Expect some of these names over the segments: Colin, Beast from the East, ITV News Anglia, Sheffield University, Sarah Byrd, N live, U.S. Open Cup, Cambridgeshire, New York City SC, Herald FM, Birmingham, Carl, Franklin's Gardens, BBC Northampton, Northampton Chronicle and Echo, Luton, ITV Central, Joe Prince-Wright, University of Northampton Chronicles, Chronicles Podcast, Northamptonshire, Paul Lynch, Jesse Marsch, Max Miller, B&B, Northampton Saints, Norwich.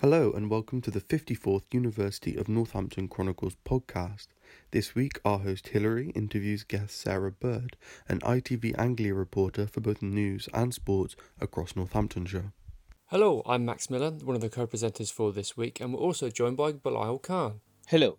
Hello and welcome to the 54th University of Northampton Chronicles podcast. This week our host Hilary interviews guest Sarah Byrd, an ITV Anglia reporter for both news and sports across Northamptonshire. Hello, I'm Max Miller, one of the co-presenters for this week, and we're also joined by Bilal Khan. Hello,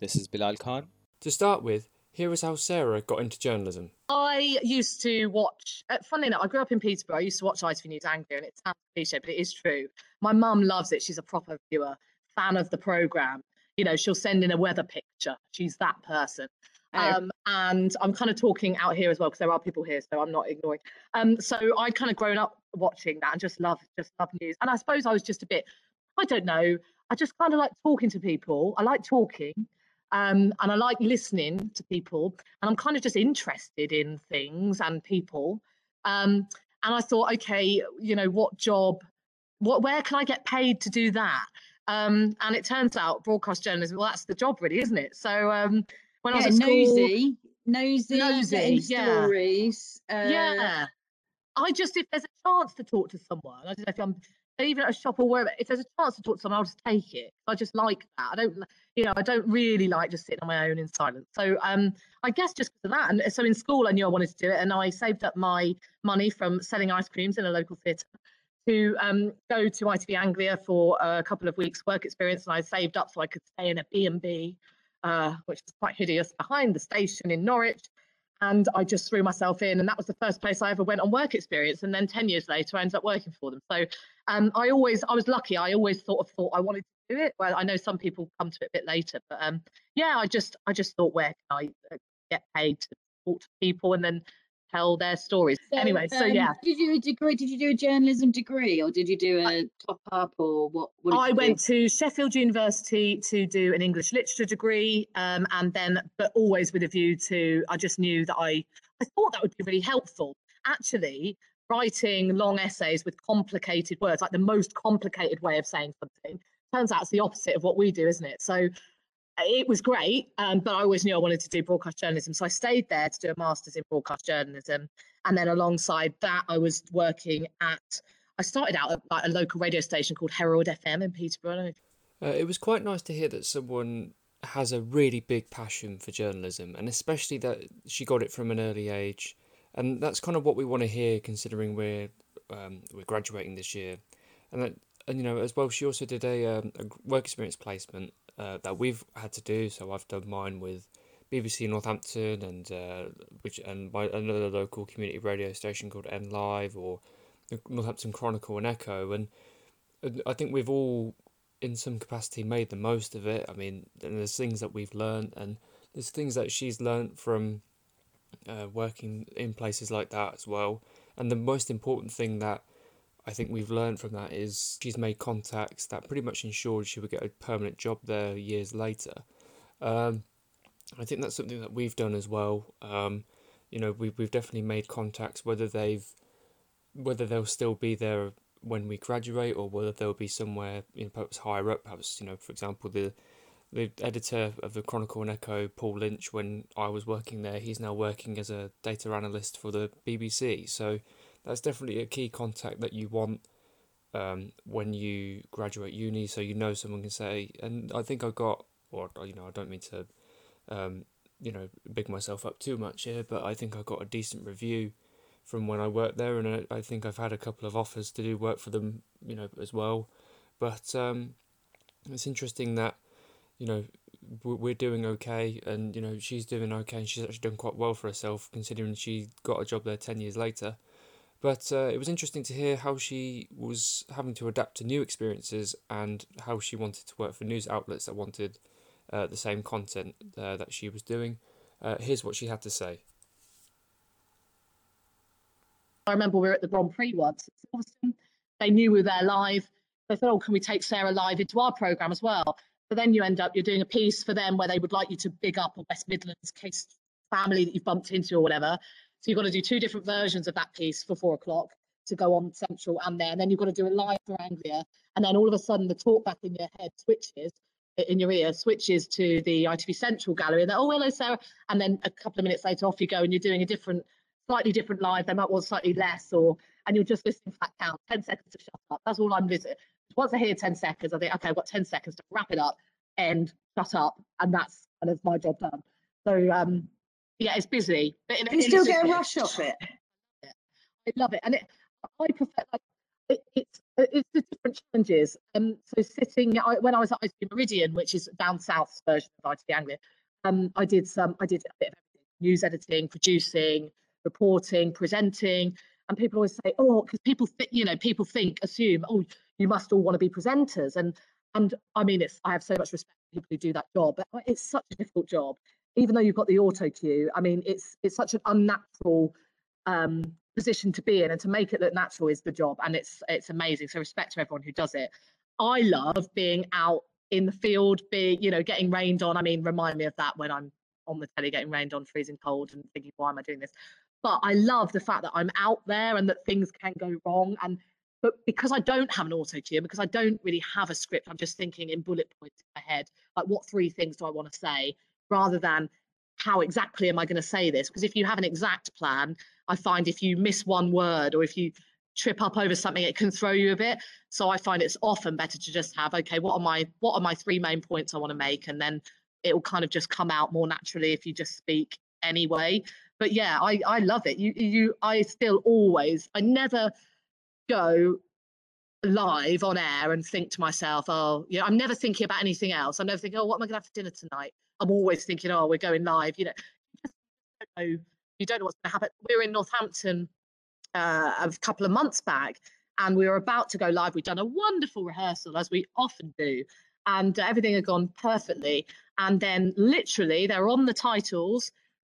this is Bilal Khan. To start with, here is how Sarah got into journalism. I used to watch, funnily enough, I grew up in Peterborough. I used to watch ITV News Anglia, and it sounds cliche, but it is true. My mum loves it. She's a proper viewer, fan of the programme. You know, she'll send in a weather picture. She's that person. Oh. And I'm kind of talking out here as well, because there are people here, so I'm not ignoring. So I kind of grown up watching that and just love news. And I suppose I was just a bit, I don't know, I just kind of like talking to people. I like talking. And I like listening to people, and I'm kind of just interested in things and people. And I thought, okay, you know, what job, where can I get paid to do that? And it turns out broadcast journalism, well, that's the job really, isn't it? So when I was at school, nosy, stories. Yeah. I just, if there's a chance to talk to someone, I don't know if I'm, even at a shop or wherever, if there's a chance to talk to someone, I'll just take it. I just like that. I don't really like just sitting on my own in silence. So I guess just because of that. And so in school, I knew I wanted to do it. And I saved up my money from selling ice creams in a local theatre to go to ITV Anglia for a couple of weeks work experience. And I saved up so I could stay in a B&B, which is quite hideous, behind the station in Norwich. And I just threw myself in, and that was the first place I ever went on work experience. And then 10 years later, I ended up working for them. So I was lucky. I always sort of thought I wanted to do it. Well, I know some people come to it a bit later, but I just thought, where can I get paid to talk to people and then tell their stories? So, anyway, Did you do a degree? Did you do a journalism degree, or did you do a top up, or what? I went to Sheffield University to do an English literature degree, and then, but always with a view to, I just knew that I thought that would be really helpful. Actually, writing long essays with complicated words, like the most complicated way of saying something, turns out it's the opposite of what we do, isn't it? So it was great, but I always knew I wanted to do broadcast journalism. So I stayed there to do a master's in broadcast journalism. And then alongside that, I started out at like a local radio station called Herald FM in Peterborough. It was quite nice to hear that someone has a really big passion for journalism, and especially that she got it from an early age. And that's kind of what we want to hear, considering we're graduating this year. And you know, as well, she also did a work experience placement that we've had to do. So I've done mine with BBC Northampton and by another local community radio station called N Live, or the Northampton Chronicle and Echo. And I think we've all, in some capacity, made the most of it. I mean, there's things that we've learned, and there's things that she's learned from working in places like that as well. And the most important thing that I think we've learned from that is she's made contacts that pretty much ensured she would get a permanent job there years later. I think that's something that we've done as well. You know, we've definitely made contacts, whether they'll still be there when we graduate, or whether they'll be somewhere, you know, perhaps higher up. Perhaps, you know, for example, the editor of the Chronicle and Echo, Paul Lynch, when I was working there, he's now working as a data analyst for the BBC. So that's definitely a key contact that you want when you graduate uni, so you know someone can say, and I think I got, or, you know, I don't mean to, you know, big myself up too much here, but I think I got a decent review from when I worked there, and I think I've had a couple of offers to do work for them, you know, as well. But it's interesting that, you know, we're doing okay, and, you know, she's doing okay, and she's actually done quite well for herself, considering she got a job there 10 years later. But it was interesting to hear how she was having to adapt to new experiences, and how she wanted to work for news outlets that wanted the same content that she was doing. Here's what she had to say. I remember we were at the Grand Prix once. It's awesome. They knew we were there live. They thought, oh, can we take Sarah live into our programme as well? But then you end up, you're doing a piece for them where they would like you to big up a West Midlands case family that you've bumped into or whatever. So you've got to do two different versions of that piece for 4:00 to go on Central and there. And then you've got to do a live for Anglia. And then all of a sudden the talk back in your head switches to the ITV Central gallery. And they're, oh, hello, Sarah. And then a couple of minutes later off you go, and you're doing a different, slightly different live. They might want slightly less, and you're just listening to that count. 10 seconds to shut up. That's all I'm listening. once I hear 10 seconds, I think, okay, I've got 10 seconds to wrap it up, end, shut up, and that's kind of my job done. So, yeah, it's busy. But you still get a rush off it. Yeah, I love it. And I prefer, like, it's the different challenges. So sitting, when I was at ITV Meridian, which is down south's version of ITV Anglia, I did a bit of everything: news editing, producing, reporting, presenting. And people always say, oh, because people think, you know, people think, assume, oh, you must all want to be presenters. And I mean, I have so much respect for people who do that job, but it's such a difficult job. Even though you've got the auto cue, I mean, it's such an unnatural position to be in, and to make it look natural is the job, and it's amazing. So respect to everyone who does it. I love being out in the field, getting rained on. I mean, remind me of that when I'm on the telly getting rained on, freezing cold, and thinking, why am I doing this? But I love the fact that I'm out there and that things can go wrong. But because I don't have an auto cue, because I don't really have a script, I'm just thinking in bullet points in my head, like, what three things do I want to say, rather than how exactly am I going to say this? Because if you have an exact plan, I find if you miss one word or if you trip up over something, it can throw you a bit. So I find it's often better to just have, okay, what are my three main points I want to make? And then it will kind of just come out more naturally if you just speak anyway. But yeah, I love it. I never go live on air and think to myself, oh, yeah, I'm never thinking about anything else. I'm never thinking, oh, what am I going to have for dinner tonight? I'm always thinking, oh, we're going live. You don't know what's going to happen. We were in Northampton a couple of months back, and we were about to go live. We'd done a wonderful rehearsal, as we often do, and everything had gone perfectly. And then literally they're on the titles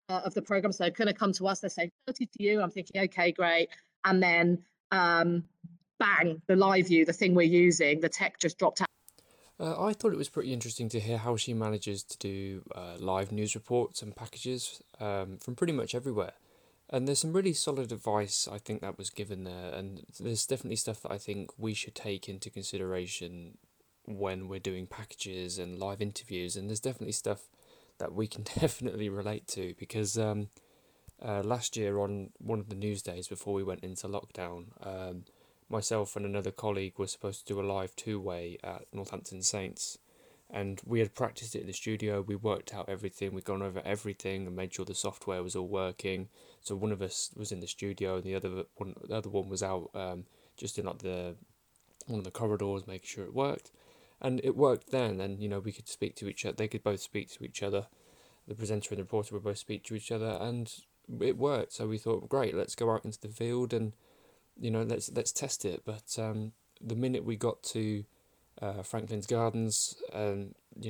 of the programme, so they're going to come to us. They're saying 30 to you. I'm thinking, okay, great. And then bang, the live view, the thing we're using, the tech just dropped out. I thought it was pretty interesting to hear how she manages to do live news reports and packages from pretty much everywhere. And there's some really solid advice, I think, that was given there. And there's definitely stuff that I think we should take into consideration when we're doing packages and live interviews. And there's definitely stuff that we can definitely relate to, because last year, on one of the news days before we went into lockdown, myself and another colleague were supposed to do a live two-way at Northampton Saints, and we had practiced it in the studio. We worked out everything, we'd gone over everything and made sure the software was all working. So one of us was in the studio and the other one was out just in, like, one of the corridors, making sure it worked. And it worked then, and we could speak to each other. They could both speak to each other. The presenter and the reporter would both speak to each other, and it worked. So we thought, great, let's go out into the field and let's test it. But the minute we got to Franklin's Gardens, we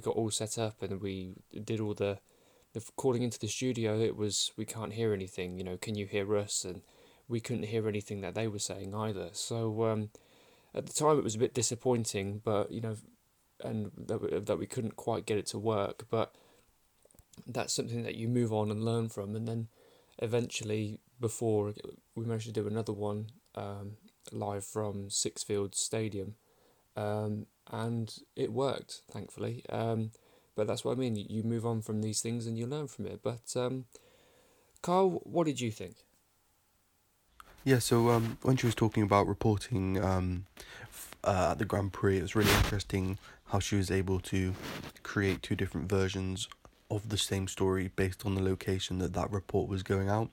got all set up and we did all the calling into the studio. It was, we can't hear anything, can you hear us? And we couldn't hear anything that they were saying either. So at the time it was a bit disappointing, but and that we couldn't quite get it to work. But that's something that you move on and learn from, and then eventually, before we managed to do another one live from Sixfields Stadium, and it worked, thankfully. But that's what I mean, you move on from these things and you learn from it. But Carl, what did you think? Yeah, so when she was talking about reporting at the Grand Prix, it was really interesting how she was able to create two different versions of the same story based on the location that report was going out.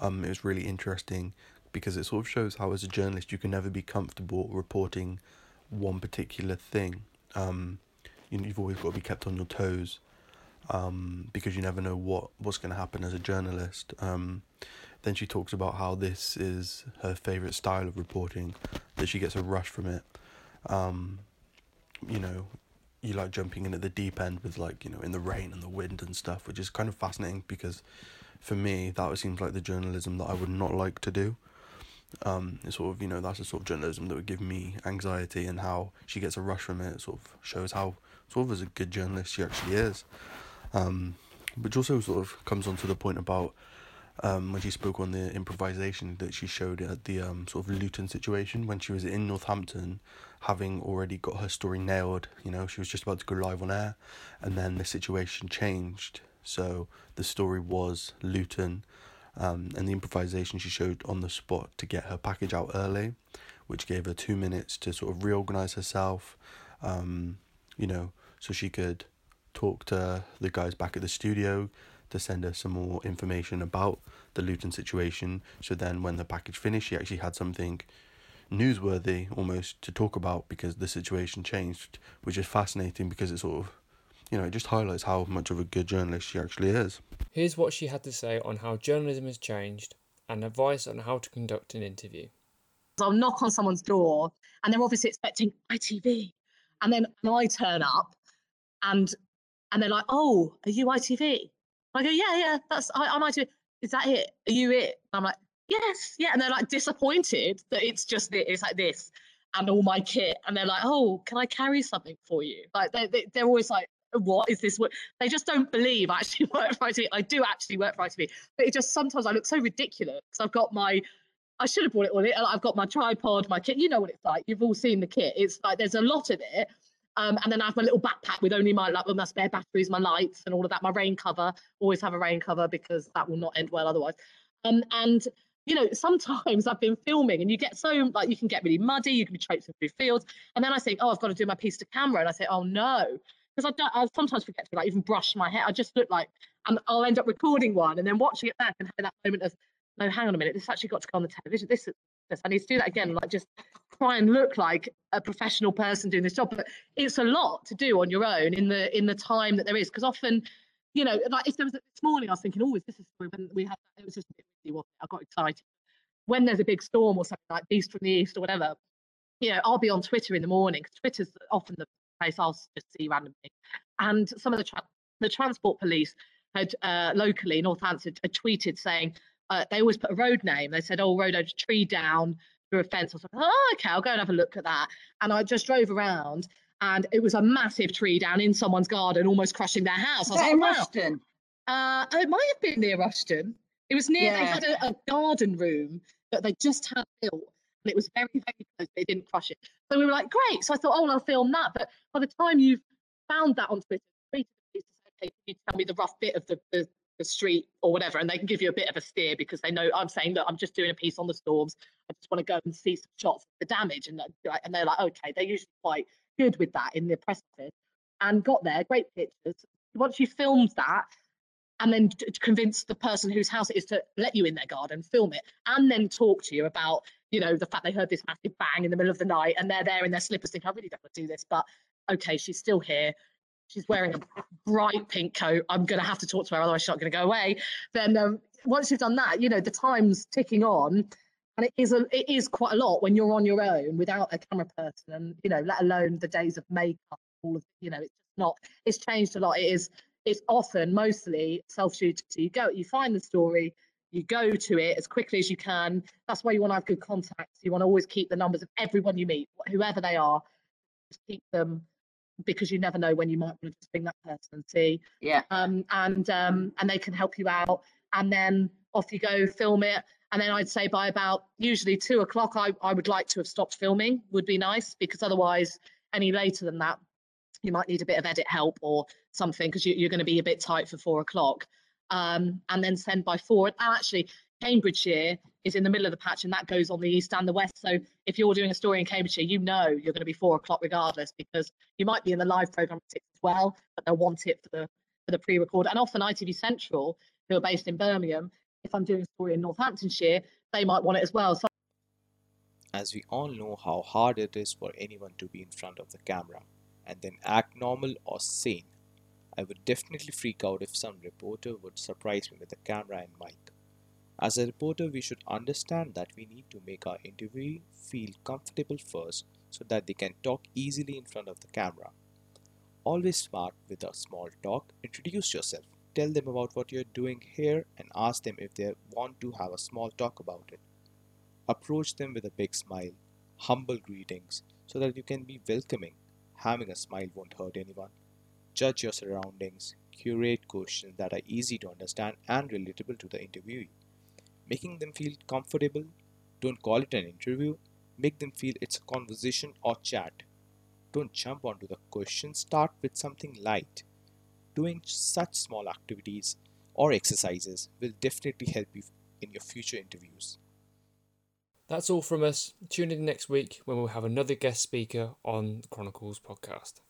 It was really interesting because it sort of shows how, as a journalist, you can never be comfortable reporting one particular thing. You've always got to be kept on your toes because you never know what's going to happen as a journalist. Then she talks about how this is her favourite style of reporting, that she gets a rush from it. You like jumping in at the deep end with, in the rain and the wind and stuff, which is kind of fascinating because, for me, that seems like the journalism that I would not like to do. It's sort of, that's the sort of journalism that would give me anxiety, and how she gets a rush from it sort of shows how sort of as a good journalist she actually is. Which also sort of comes on to the point about when she spoke on the improvisation that she showed at the sort of Luton situation when she was in Northampton, having already got her story nailed. She was just about to go live on air, and then the situation changed. So the story was Luton, and the improvisation she showed on the spot to get her package out early which gave her 2 minutes to sort of reorganise herself, you know, so she could talk to the guys back at the studio to send her some more information about the Luton situation. So then when the package finished, she actually had something newsworthy almost to talk about because the situation changed, which is fascinating because it sort of, you know, it just highlights how much of a good journalist she actually is. Here's what she had to say on how journalism has changed and advice on how to conduct an interview. I'll knock on someone's door and they're obviously expecting ITV. And then I turn up and they're like, oh, are you ITV? I go, yeah, I'm ITV. Is that it? Are you it? And I'm like, yes, yeah. And they're like disappointed that it's just it. It's like this and all my kit. And they're like, oh, can I carry something for you? Like they're always like, what is this? They just don't believe I actually work for ITV. I do actually work for ITV. But it just sometimes I look so ridiculous because I've got my, I should have brought it all in. I've got my tripod, my kit. You know what it's like. You've all seen the kit. It's like there's a lot of it. And then I have my little backpack with only my, like, with my spare batteries, my lights and all of that. My rain cover. Always have a rain cover because that will not end well otherwise. And, you know, sometimes I've been filming and you get so, like, you can get really muddy. You can be traipsing through fields. And then I think, oh, I've got to do my piece to camera. And I say, oh, no. Because I sometimes forget to, like, even brush my hair. I just look like, and I'll end up recording one and then watching it back and having that moment of, no, hang on a minute, this actually got to go on the television. This I need to do that again. Like, just try and look like a professional person doing this job. But it's a lot to do on your own in the time that there is. Because often, you know, like if there was this morning, I was thinking, oh, is this a story? When we had, it was just a bit, I got excited. When there's a big storm or something like Beast from the East or whatever, you know, I'll be on Twitter in the morning. Because Twitter's often the place I'll just see random things. And some of the transport police had locally, Northampton, had tweeted saying, they always put a road name. They said, oh, road over tree down through a fence. I was like, oh, okay, I'll go and have a look at that. And I just drove around and it was a massive tree down in someone's garden, almost crushing their house. I was like, in Rushton? Wow. It might have been near Rushton. It was near, yeah. They had a garden room that they just had built. And it was very, very close. They didn't crush it. So we were like, great. So I thought, oh, well, I'll film that. But by the time you've found that on Twitter, please okay, can you tell me the rough bit of the street or whatever, and they can give you a bit of a steer because they know I'm saying, look, I'm just doing a piece on the storms. I just want to go and see some shots of the damage, and they're like, okay, they're usually quite good with that in the press office. And got there, great pictures. Once you filmed that, and then convince the person whose house it is to let you in their garden, film it, and then talk to you about, you know, the fact they heard this massive bang in the middle of the night, and they're there in their slippers, thinking, I really don't want to do this, but okay, she's still here. She's wearing a bright pink coat. I'm going to have to talk to her, otherwise she's not going to go away. Then once you've done that, you know, the time's ticking on. And it is quite a lot when you're on your own without a camera person and, you know, let alone the days of makeup, all of, you know, it's not, it's changed a lot. It's often mostly self-shooting. So you find the story, you go to it as quickly as you can. That's why you want to have good contacts. You want to always keep the numbers of everyone you meet, whoever they are, just keep them, because you never know when you might want to just bring that person and see. Yeah. And they can help you out. And then off you go, film it. And then I'd say by about usually 2 o'clock, I would like to have stopped filming, would be nice, because otherwise any later than that, you might need a bit of edit help or something, because you're going to be a bit tight for 4 o'clock. And then send by 4. And actually, Cambridgeshire is in the middle of the patch, and that goes on the east and the west. So if you're doing a story in Cambridgeshire, you know you're going to be 4 o'clock regardless, because you might be in the live programme at 6 as well, but they'll want it for the pre-record. And often ITV Central, who are based in Birmingham, if I'm doing a story in Northamptonshire, they might want it as well. So as we all know how hard it is for anyone to be in front of the camera and then act normal or sane, I would definitely freak out if some reporter would surprise me with a camera and mic. As a reporter, we should understand that we need to make our interviewee feel comfortable first so that they can talk easily in front of the camera. Always start with a small talk. Introduce yourself, tell them about what you're doing here and ask them if they want to have a small talk about it. Approach them with a big smile, humble greetings so that you can be welcoming. Having a smile won't hurt anyone. Judge your surroundings, curate questions that are easy to understand and relatable to the interviewee. Making them feel comfortable, don't call it an interview, make them feel it's a conversation or chat. Don't jump onto the question, start with something light. Doing such small activities or exercises will definitely help you in your future interviews. That's all from us. Tune in next week when we'll have another guest speaker on the Chronicles podcast.